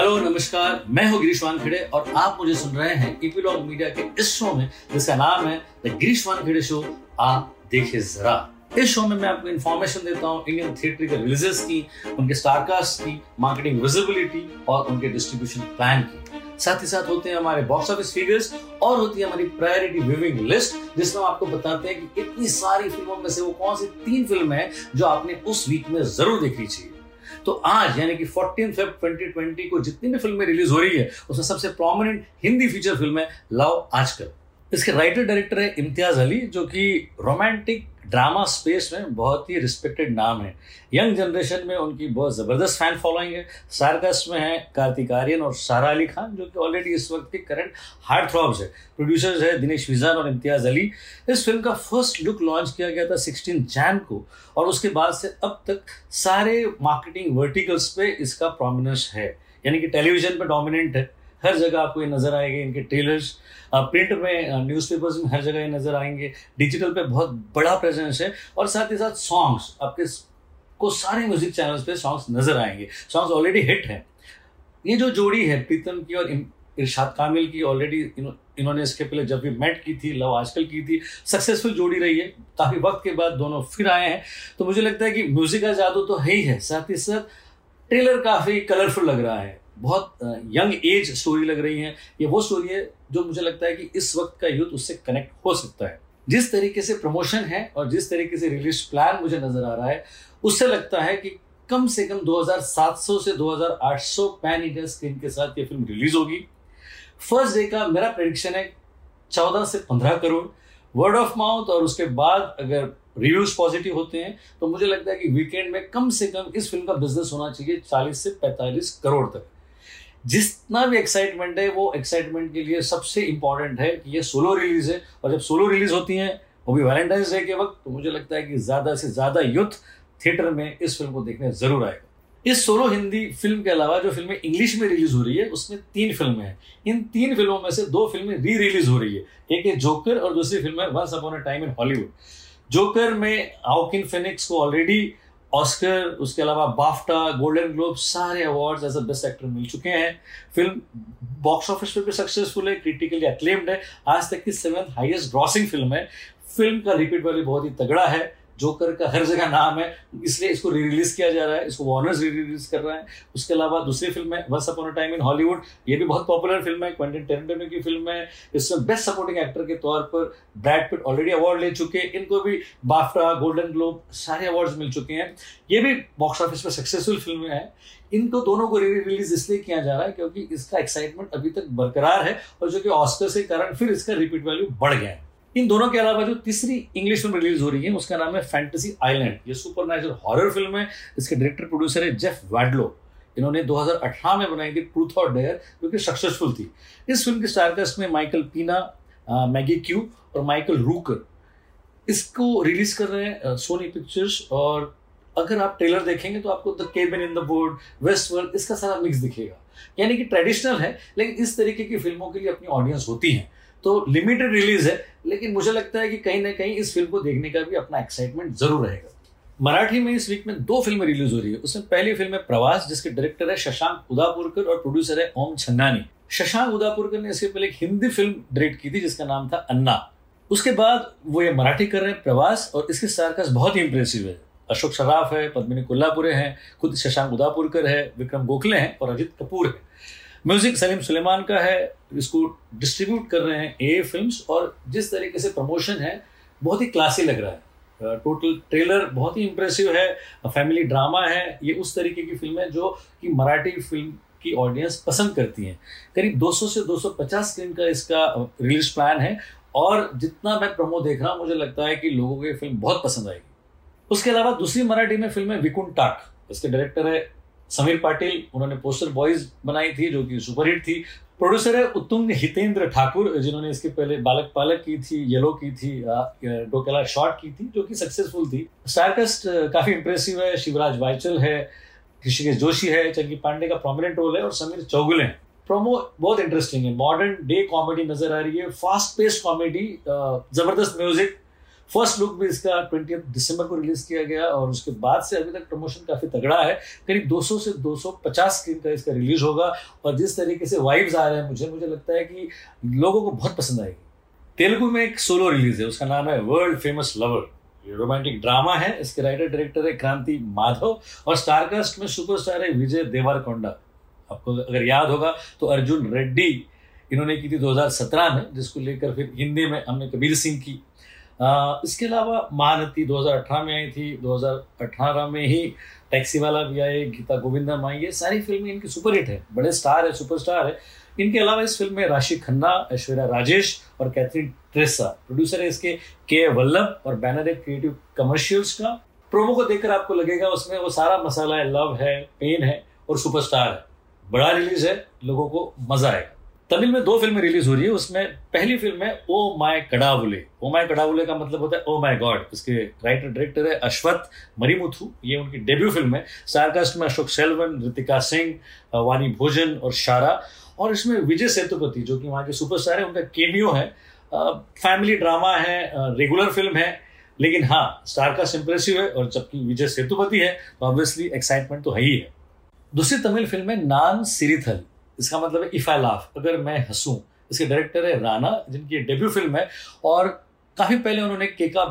Hello नमस्कार, मैं हूं गिरीश वानखेड़े और आप मुझे सुन रहे हैं एपीलॉग मीडिया के इस शो में जिसका नाम है द गिरीश वानखेड़े शो। आप देखिए जरा। इस शो में मैं आपको इन्फॉर्मेशन देता हूं इंडियन थिएटर के रिलीजेस की, उनके स्टारकास्ट की, मार्केटिंग विजिबिलिटी और उनके डिस्ट्रीब्यूशन प्लान की। साथ ही साथ होते हैं हमारे बॉक्स ऑफिस फिगर्स और होती है हमारी प्रायोरिटी व्यूइंग लिस्ट, जिसमें हम आपको बताते हैं कि इतनी सारी फिल्मों में से वो कौन सी 3 फिल्में हैं जो आपने उस वीक में जरूर देखनी चाहिए। तो आज यानी कि 14 फरवरी 2020 को जितनी भी फिल्में रिलीज हो रही है उसमें सबसे प्रोमिनेंट हिंदी फीचर फिल्म है लव आजकल। इसके राइटर डायरेक्टर है इम्तियाज अली, जो कि रोमांटिक ड्रामा स्पेस में बहुत ही रिस्पेक्टेड नाम है। यंग जनरेशन में उनकी बहुत ज़बरदस्त फैन फॉलोइंग है। स्टारकास्ट में है कार्तिक आर्यन और सारा अली खान, जो कि ऑलरेडी इस वक्त के करंट हार्ट थ्रॉब्स है। प्रोड्यूसर्स है दिनेश विजन और इम्तियाज अली। इस फिल्म का फर्स्ट लुक लॉन्च किया गया था 16 जैन को और उसके बाद से अब तक सारे मार्केटिंग वर्टिकल्स पे इसका प्रोमिनेंस है, यानी कि टेलीविजन पर डोमिनेंट है। हर जगह आपको ये नज़र आएंगे, इनके ट्रेलर्स प्रिंट में, न्यूज़पेपर्स में, हर जगह ये नज़र आएंगे। डिजिटल पे बहुत बड़ा प्रेजेंस है और साथ ही साथ सॉन्ग्स आपके को सारे म्यूजिक चैनल्स पे सॉन्ग्स नज़र आएंगे। सॉन्ग्स ऑलरेडी हिट हैं। ये जो जोड़ी है प्रीतम की और इर्शाद कामिल की, ऑलरेडी इन्होंने इसके पहले जब भी मैट की थी, लव आजकल की थी, सक्सेसफुल जोड़ी रही है। काफ़ी वक्त के बाद दोनों फिर आए हैं तो मुझे लगता है कि म्यूज़िक का जादू तो है ही है, साथ ही साथ ट्रेलर काफ़ी कलरफुल लग रहा है। बहुत यंग एज स्टोरी लग रही है। ये वो स्टोरी है जो मुझे लगता है कि इस वक्त का यूथ उससे कनेक्ट हो सकता है। जिस तरीके से प्रमोशन है और जिस तरीके से रिलीज प्लान मुझे नज़र आ रहा है उससे लगता है कि कम से कम 2700 से 2800 पैन इंडिया स्क्रीन के साथ ये फिल्म रिलीज होगी। फर्स्ट डे का मेरा प्रेडिक्शन है 14 से 15 करोड़। वर्ड ऑफ माउथ और उसके बाद अगर रिव्यूज पॉजिटिव होते हैं तो मुझे लगता है कि वीकेंड में कम से कम इस फिल्म का बिजनेस होना चाहिए 40 से 45 करोड़ तक। जितना भी एक्साइटमेंट है वो एक्साइटमेंट के लिए सबसे इम्पॉर्टेंट है कि ये सोलो रिलीज है और जब सोलो रिलीज होती हैं वो भी वैलेंटाइंस डे के वक्त, तो मुझे लगता है कि ज़्यादा से ज़्यादा यूथ थिएटर में इस फिल्म को देखने ज़रूर आएगा। इस सोलो हिंदी फिल्म के अलावा जो फिल्में इंग्लिश में रिलीज हो रही है उसमें 3 फिल्में हैं। इन 3 फिल्मों में से 2 फिल्में री रिलीज हो रही है, एक है जोकर और दूसरी फिल्म है once upon a time in Hollywood. Joker में जॉकिन फिनिक्स को ऑलरेडी ऑस्कर, उसके अलावा बाफ्टा, गोल्डन ग्लोब, सारे awards as a best actor मिल चुके हैं। फिल्म बॉक्स ऑफिस पर भी सक्सेसफुल है, क्रिटिकली अक्लेम्ड है, आज तक की 7th हाईएस्ट ग्रॉसिंग फिल्म है। फिल्म का रिपीट वैल्यू बहुत ही तगड़ा है। जोकर का हर जगह नाम है, इसलिए इसको रिलीज किया जा रहा है, इसको वार्नर्स रिलीज कर रहा है। उसके अलावा दूसरी फिल्म है once upon a time in Hollywood, ये भी बहुत पॉपुलर फिल्म है, क्वेंटिन टेरेंटिनो की फिल्म है। इसमें बेस्ट सपोर्टिंग एक्टर के तौर पर ब्रैड पिट ऑलरेडी अवार्ड ले चुके, इनको भी बाफ्टा, गोल्डन ग्लोब, सारे अवार्ड्स मिल चुके हैं। ये भी बॉक्स ऑफिस पर सक्सेसफुल फिल्में हैं। इनको दोनों को रिलीज इसलिए किया जा रहा है क्योंकि इसका एक्साइटमेंट अभी तक बरकरार है और जो कि ऑस्कर के कारण फिर इसका रिपीट वैल्यू बढ़ गया है। इन दोनों के अलावा जो तीसरी इंग्लिश फिल्म रिलीज हो रही है उसका नाम है फैंटसी आइलैंड। ये सुपरनैचुरल हॉरर फिल्म है। इसके डायरेक्टर प्रोड्यूसर है जेफ वैडलो। इन्होंने 2018 में बनाई थी ट्रूथ और डेयर, जो कि सक्सेसफुल थी। इस फिल्म के स्टारकास्ट में माइकल पीना, मैगी क्यू और माइकल रूकर। इसको रिलीज कर रहे हैं सोनी पिक्चर्स और अगर आप ट्रेलर देखेंगे तो आपको the cabin in the wood, Westworld, इसका सारा मिक्स दिखेगा। यानी कि ट्रेडिशनल है लेकिन इस तरीके की फिल्मों के लिए अपनी ऑडियंस होती है। तो लिमिटेड रिलीज है लेकिन मुझे लगता है कि कहीं ना कहीं इस फिल्म को देखने का भी अपना एक्साइटमेंट जरूर रहेगा। मराठी में इस वीक में 2 फिल्में रिलीज हो रही है। उसमें पहली फिल्म है प्रवास, जिसके डायरेक्टर है शशांक उदापुरकर और प्रोड्यूसर है ओम छन्नानी। शशांक उदापुरकर ने इसके पहले एक हिंदी फिल्म डायरेक्ट की थी जिसका नाम था अन्ना। उसके बाद वो ये मराठी कर रहे हैं प्रवास और इसके स्टारकास्ट बहुत ही इंप्रेसिव है। अशोक सराफ है, पद्मिनी कोल्हापुरे हैं, खुद शशांक उदापुरकर है, विक्रम गोखले हैं और अजित कपूर है। म्यूजिक सलीम सुलेमान का है। इसको डिस्ट्रीब्यूट कर रहे हैं ए फिल्म और जिस तरीके से प्रमोशन है बहुत ही क्लासी लग रहा है। टोटल ट्रेलर बहुत ही इंप्रेसिव है। फैमिली ड्रामा है। ये उस तरीके की फिल्म है जो कि मराठी फिल्म की ऑडियंस पसंद करती है। करीब 200 से 250 स्क्रीन का इसका रिलीज प्लान है और जितना मैं प्रोमो देख रहा हूँ मुझे लगता है कि लोगों को ये फिल्म बहुत पसंद आएगी। उसके अलावा दूसरी मराठी में फिल्म है विकुंड टाक। इसके डायरेक्टर है समीर पाटिल। उन्होंने पोस्टर बॉयज बनाई थी जो कि सुपरहिट थी। प्रोड्यूसर है उत्तुंग हितेंद्र ठाकुर, जिन्होंने इसके पहले बालक पालक की थी, येलो की थी, डोकेला शॉट की थी, जो कि सक्सेसफुल थी। स्टारकास्ट काफी इंप्रेसिव है। शिवराज वाइचल है, ऋषिकेश जोशी है, चंकी पांडे का प्रोमिनेंट रोल है और समीर चौगुले हैं। प्रोमो बहुत इंटरेस्टिंग है। मॉडर्न डे कॉमेडी नजर आ रही है, फास्ट पेस्ड कॉमेडी, जबरदस्त म्यूजिक। फर्स्ट लुक भी इसका 20 दिसंबर को रिलीज किया गया और उसके बाद से अभी तक प्रमोशन काफी तगड़ा है। करीब 200 से 250 स्क्रीन का इसका रिलीज होगा और जिस तरीके से वाइब्स आ रहे हैं मुझे लगता है कि लोगों को बहुत पसंद आएगी। तेलुगु में एक सोलो रिलीज है, उसका नाम है वर्ल्ड फेमस लवर। ये रोमांटिक ड्रामा है, इसके राइटर डायरेक्टर है क्रांति माधव और स्टारकास्ट में सुपरस्टार है विजय देवरकोंडा। आपको अगर याद होगा तो अर्जुन रेड्डी इन्होंने की थी 2017 में, जिसको लेकर फिर हिंदी में हमने कबीर सिंह की। इसके अलावा महानती 2018 में आई थी, 2018 में ही टैक्सी वाला भी आए, गीता गोविंदम आई, ये सारी फिल्में इनकी सुपरहिट है, बड़े स्टार है, सुपरस्टार है। इनके अलावा इस फिल्म में राशि खन्ना, ऐश्वर्या राजेश और कैथरीन ट्रेसा। प्रोड्यूसर है इसके के वल्लभ और बैनर है क्रिएटिव कमर्शियल्स का। प्रोमो को देखकर आपको लगेगा उसमें वो सारा मसाला है, लव है, पेन है और सुपरस्टार है। बड़ा रिलीज है, लोगों को मजा आएगा। तमिल में दो फिल्में रिलीज हो रही है, उसमें पहली फिल्म है ओ माय कडावुले। ओ माय कडावुले का मतलब होता है ओ माय गॉड। इसके राइटर डायरेक्टर है अश्वथ मरीमुथु, ये उनकी डेब्यू फिल्म है। स्टारकास्ट में अशोक सेल्वन, ऋतिका सिंह, वानी भोजन और शारा, और इसमें विजय सेतुपति जो कि वहाँ के सुपरस्टार है, उनका केमियो है। फैमिली ड्रामा है, रेगुलर फिल्म है, लेकिन हाँ स्टारकास्ट इंप्रेसिव है और जबकि विजय सेतुपति है तो ऑब्वियसली एक्साइटमेंट तो है ही है। दूसरी तमिल फिल्म है नान सिरिथल, इसका मतलब है इफ आई लाफ अगर मैं हंसूं। इसके डायरेक्टर है राणा, जिनकी डेब्यू फिल्म है और काफी पहले उन्होंने केका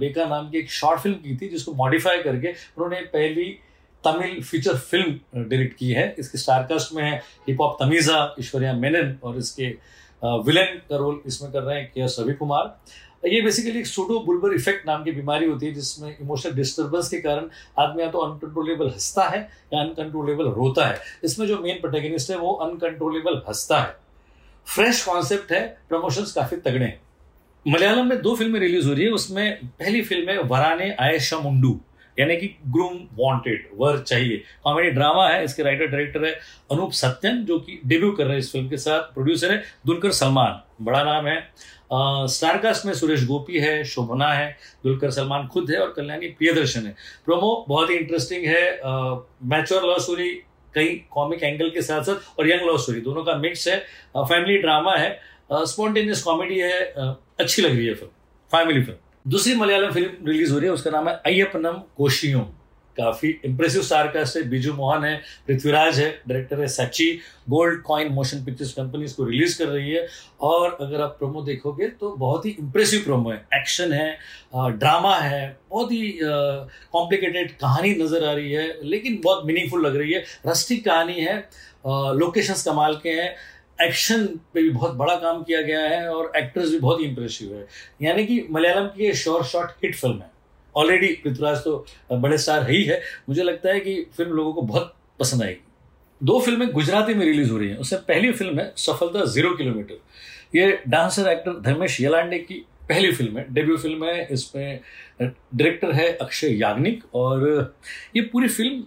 बेका नाम की एक शॉर्ट फिल्म की थी, जिसको मॉडिफाई करके उन्होंने पहली तमिल फीचर फिल्म डायरेक्ट की है। इसके स्टारकास्ट में है हिप हॉप तमीजा, ऐश्वर्या मेनन और इसके विलेन का रोल इसमें कर रहे हैं के एस रवि कुमार। ये बेसिकली एक सूडो बुलबर इफेक्ट नाम की बीमारी होती है, जिसमें इमोशनल डिस्टर्बेंस के कारण आदमी या तो अनकंट्रोलेबल हंसता है या अनकंट्रोलेबल रोता है। इसमें जो मेन प्रोटैगनिस्ट है वो अनकंट्रोलेबल हंसता है। फ्रेश कॉन्सेप्ट है, प्रमोशंस काफी तगड़े हैं। मलयालम में दो फिल्में रिलीज हो रही है, उसमें पहली फिल्म है वराने आयशमुंडू, यानी कि ग्रूम वांटेड, वर चाहिए। कॉमेडी ड्रामा है, इसके राइटर डायरेक्टर है अनूप सत्यन जो कि डेब्यू कर रहे हैं इस फिल्म के साथ। प्रोड्यूसर है दुलकर सलमान, बड़ा नाम है। स्टारकास्ट में सुरेश गोपी है, शोभना है, दुलकर सलमान खुद है और कल्याणी प्रियदर्शन है। प्रोमो बहुत ही इंटरेस्टिंग है, मैच्योर लव स्टोरी कई कॉमिक एंगल के साथ साथ और यंग लव स्टोरी दोनों का मिक्स है। फैमिली ड्रामा है, स्पॉन्टेनियस कॉमेडी है, अच्छी लग रही है फिल्म, फैमिली फिल्म। दूसरी मलयालम फिल्म रिलीज हो रही है, उसका नाम है अय्यपनम कोशियों। काफी इंप्रेसिव स्टारकास्ट है, बीजू मोहन है, पृथ्वीराज है, डायरेक्टर है Sachy. Gold coin motion pictures company इसको रिलीज कर रही है और अगर आप प्रोमो देखोगे तो बहुत ही इंप्रेसिव प्रोमो है। एक्शन है, ड्रामा है, बहुत ही कॉम्प्लिकेटेड कहानी नजर आ रही है लेकिन बहुत मीनिंगफुल लग रही है। रस्टिक कहानी है, लोकेशंस कमाल के हैं, एक्शन पे भी बहुत बड़ा काम किया गया है और एक्टर्स भी बहुत ही इंप्रेसिव है। यानी कि मलयालम की ये श्योर शॉट हिट फिल्म है। ऑलरेडी पृथ्वीराज तो बड़े स्टार ही है, मुझे लगता है कि फिल्म लोगों को बहुत पसंद आएगी। दो फिल्में गुजराती में रिलीज हो रही हैं, उसमें पहली फिल्म है सफलता 0 किलोमीटर। ये डांसर एक्टर धर्मेश यलांडे की पहली फिल्म है, डेब्यू फिल्म है। इसमें डायरेक्टर है अक्षय याग्निक और ये पूरी फिल्म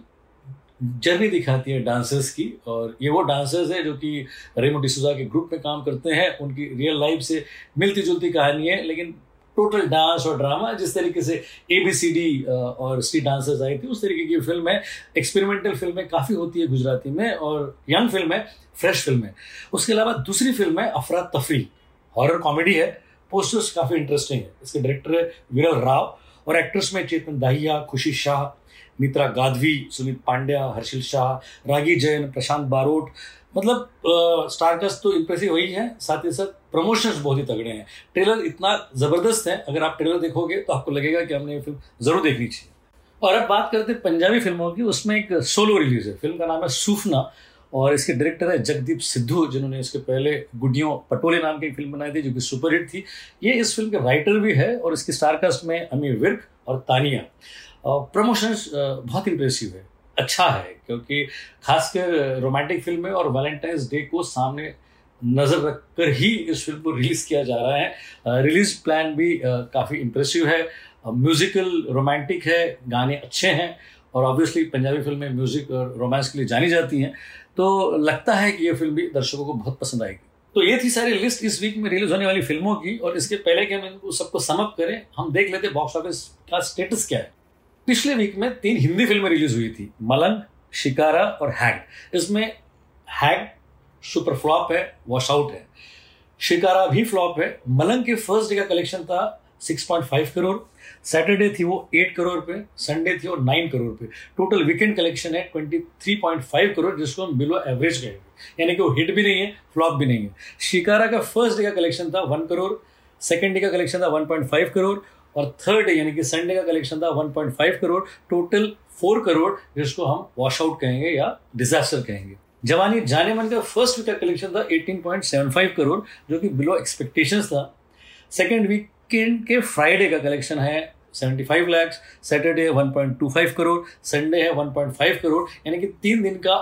जर्नी दिखाती है डांसर्स की और ये वो डांसर्स है जो कि रेमो डिसूजा के ग्रुप में काम करते हैं। उनकी रियल लाइफ से मिलती जुलती कहानी है लेकिन टोटल डांस और ड्रामा। जिस तरीके से ABCD और स्ट्रीट डांसर्स आई थी उस तरीके की फिल्म है। एक्सपेरिमेंटल फिल्में काफ़ी होती है गुजराती में और यंग फिल्म है, फ्रेश फिल्म है। उसके अलावा दूसरी फिल्म है अफरा तफरी, हॉरर कॉमेडी है, पोस्टर्स काफ़ी इंटरेस्टिंग है। इसके डायरेक्टर है विरल राव और एक्ट्रेस में चेतन दाहिया, खुशी शाह, मित्रा गाधवी, सुमित पांड्या, हर्षिल शाह, रागी जैन, प्रशांत बारोट। मतलब स्टारकास्ट तो इंप्रेसिव वही है, साथ ही साथ प्रमोशंस बहुत ही तगड़े हैं। ट्रेलर इतना ज़बरदस्त है, अगर आप ट्रेलर देखोगे तो आपको लगेगा कि हमने ये फिल्म ज़रूर देखनी चाहिए। और अब बात करते हैं पंजाबी फिल्मों की, उसमें एक सोलो रिलीज है, फिल्म का नाम है सूफना और इसके डायरेक्टर है जगदीप सिद्धू, जिन्होंने इसके पहले गुड्डियों पटोले नाम की फिल्म बनाई थी जो कि सुपरहिट थी। ये इस फिल्म के राइटर भी है और इसकी स्टारकास्ट में अमी विर्क और तानिया। प्रमोशंस बहुत इंप्रेसिव है, अच्छा है, क्योंकि खासकर रोमांटिक फिल्में और वैलेंटाइंस डे को सामने नज़र रख कर ही इस फिल्म को रिलीज़ किया जा रहा है। रिलीज प्लान भी काफ़ी इंप्रेसिव है, म्यूजिकल रोमांटिक है, गाने अच्छे हैं और ऑब्वियसली पंजाबी फिल्में म्यूजिक और रोमांस के लिए जानी जाती हैं, तो लगता है कि ये फिल्म भी दर्शकों को बहुत पसंद आएगी। तो ये थी सारी लिस्ट इस वीक में रिलीज होने वाली फिल्मों की और इसके पहले कि हम इनको सबको समअप करें, हम देख लेते हैं बॉक्स ऑफिस का स्टेटस क्या है। पिछले वीक में 3 हिंदी फिल्में रिलीज हुई थी, मलंग, शिकारा और हैग। इसमें हैग सुपर फ्लॉप है, वॉश आउट है, शिकारा भी फ्लॉप है। मलंग के फर्स्ट डे का कलेक्शन था 6.5 करोड़, सैटरडे थी वो 8 करोड़ पे, संडे थी वो 9 करोड़ पे। टोटल वीकेंड कलेक्शन है 23.5 करोड़ जिसको हम बिलो एवरेज कहेंगे, यानी कि वो हिट भी नहीं है फ्लॉप भी नहीं है। शिकारा का फर्स्ट डे का कलेक्शन था 1 करोड़, सेकेंड डे का कलेक्शन था 1.5 करोड़ और थर्ड डे यानी कि संडे का कलेक्शन था 1.5 करोड़, टोटल 4 करोड़ जिसको हम वॉश आउट कहेंगे या डिजास्टर कहेंगे। जवानी जाने मन का फर्स्ट वीक का कलेक्शन था 18.75 करोड़ जो कि बिलो एक्सपेक्टेशंस था। सेकेंड वीकेंड के फ्राइडे का कलेक्शन है 75 लाख, सैटरडे 1.25 करोड़, संडे है 1.5 करोड़, यानी कि 3 दिन का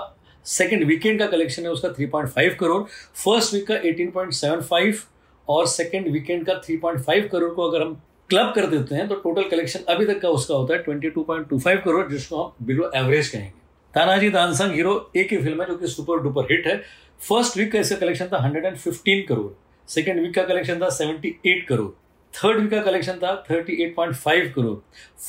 सेकेंड वीकेंड का कलेक्शन है उसका 3.5 करोड़। फर्स्ट वीक का 18.75 और सेकेंड वीकेंड का 3.5 करोड़ को अगर हम क्लब कर देते हैं तो टोटल कलेक्शन अभी तक का उसका होता है 22.25 करोड़ जिसको हम बिलो एवरेज कहेंगे। तानाजी दानसंग हीरो एक ही फिल्म है जो कि सुपर डुपर हिट है। फर्स्ट वीक का इसका कलेक्शन था 115 करोड़, सेकेंड वीक का कलेक्शन था 78 करोड़, थर्ड वीक का कलेक्शन था 38.5 करोड़,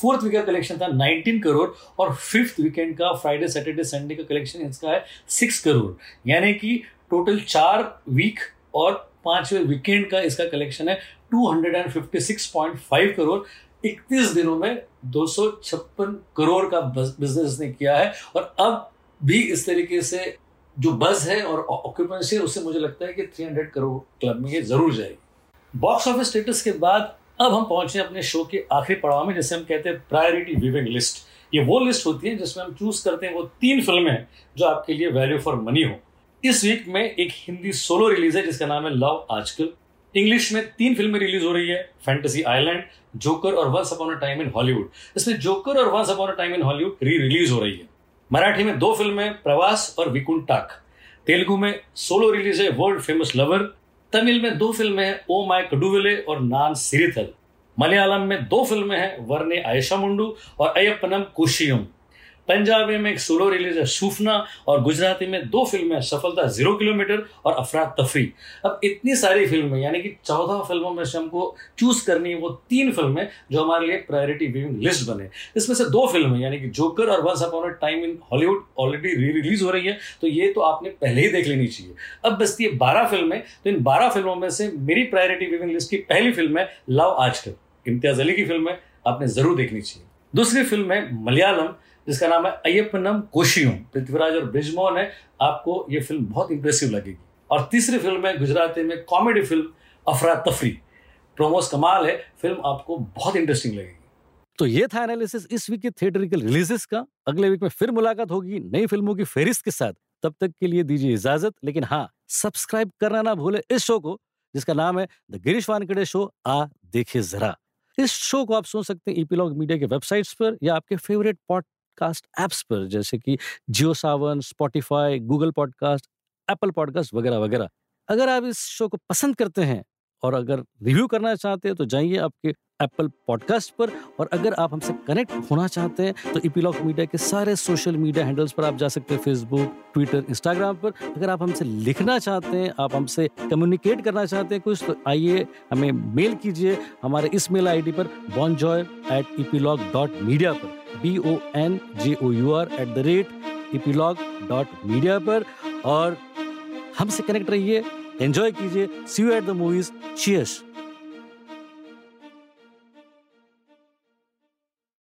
फोर्थ वीक का कलेक्शन था 19 करोड़ और फिफ्थ वीकेंड का फ्राइडे सैटरडे संडे का कलेक्शन इसका है 6 करोड़, यानी कि टोटल 4 वीक और 5वें वीकेंड का इसका कलेक्शन है 256.5 करोड़। 31 दिनों में 256 करोड़ का बिजनेस ने किया है और अब भी इस तरीके से जो बज़ है और ऑक्यूपेंसी है उससे मुझे लगता है कि 300 करोड़ क्लब में ये जरूर जाएगी। बॉक्स ऑफिस स्टेटस के बाद अब हम पहुंचे अपने शो के आखिरी पड़ाव में, जैसे हम कहते हैं प्रायोरिटी विविंग लिस्ट। ये वो लिस्ट होती है जिसमें हम चूज करते हैं वो 3 फिल्में जो आपके लिए वैल्यू फॉर मनी हो। इस वीक में एक हिंदी सोलो रिलीज है जिसका नाम है लव आजकल। इंग्लिश में 3 फिल्में रिलीज हो रही है, फैंटसी आइलैंड, जोकर और once upon a time in Hollywood. इसमें जोकर और once upon a time in Hollywood re release हो रही है। मराठी में 2 फिल्में प्रवास और विकुंड टाक। तेलुगु में सोलो रिलीज है वर्ल्ड फेमस लवर। तमिल में 2 फिल्में हैं ओ माय कडुवेले और नान सिरिथल। मलयालम में 2 फिल्में हैं वर्ने आयशा मुंडू और अय्यपनम कोशियम। पंजाबी में एक सोलो रिलीज है सूफना और गुजराती में 2 फिल्में सफलता 0 किलोमीटर और अफरात तफरी। अब इतनी सारी फिल्में यानी कि 14 फिल्मों में से हमको चूज करनी है वो 3 फिल्में जो हमारे लिए प्रायोरिटी व्यूइंग लिस्ट बने। इसमें से 2 फिल्में यानी कि जोकर और once upon a time in Hollywood already re release हो रही है, तो ये तो आपने पहले ही देख लेनी चाहिए। अब बसती है 12 फिल्में, तो इन 12 फिल्मों में से मेरी प्रायोरिटी व्यूइंग लिस्ट की पहली फिल्म है लव आजकल, इम्तियाज अली की फिल्म है, आपने जरूर देखनी चाहिए। दूसरी फिल्म है मलयालम जिसका नाम है अय्यपनम कोशियम, पृथ्वीराज और ब्रिजमोहन है, आपको ये फिल्म बहुत इंप्रेसिव लगेगी। और तीसरी फिल्म है गुजराती में कॉमेडी फिल्म अफरा तफरी, प्रोमोस कमाल है, फिल्म आपको बहुत इंटरेस्टिंग लगेगी। तो ये था एनालिसिस इस वीक के थिएटरिकल रिलीजेस का। अगले वीक में फिर मुलाकात होगी नई फिल्मों की फेहरिस्त के साथ। तब तक के लिए दीजिए इजाजत, लेकिन हाँ, सब्सक्राइब करना ना भूले इस शो को जिसका नाम है द गिरीश वानखेड़े शो। आ देखे जरा, इस शो को आप सुन सकते हैं ईपीलॉग मीडिया के वेबसाइट्स पर या आपके फेवरेट पॉडकास्ट ऐप्स पर, जैसे कि Jio Saavn, Spotify, Google podcast, Apple podcast वगैरह वगैरह। अगर आप इस शो को पसंद करते हैं और अगर रिव्यू करना चाहते हैं तो जाइए आपके एप्पल पॉडकास्ट पर, और अगर आप हमसे कनेक्ट होना चाहते हैं तो ईपीलॉग मीडिया के सारे सोशल मीडिया हैंडल्स पर आप जा सकते हैं, फेसबुक, ट्विटर, इंस्टाग्राम पर। अगर आप हमसे लिखना चाहते हैं, आप हमसे कम्युनिकेट करना चाहते हैं कुछ, तो आइए हमें मेल कीजिए हमारे इस मेल आईडी पर bonjour@epilog.media पर, bonjour@epilog.media पर, और हमसे कनेक्ट रहिए, एंजॉय कीजिए। See you at the movies, cheers.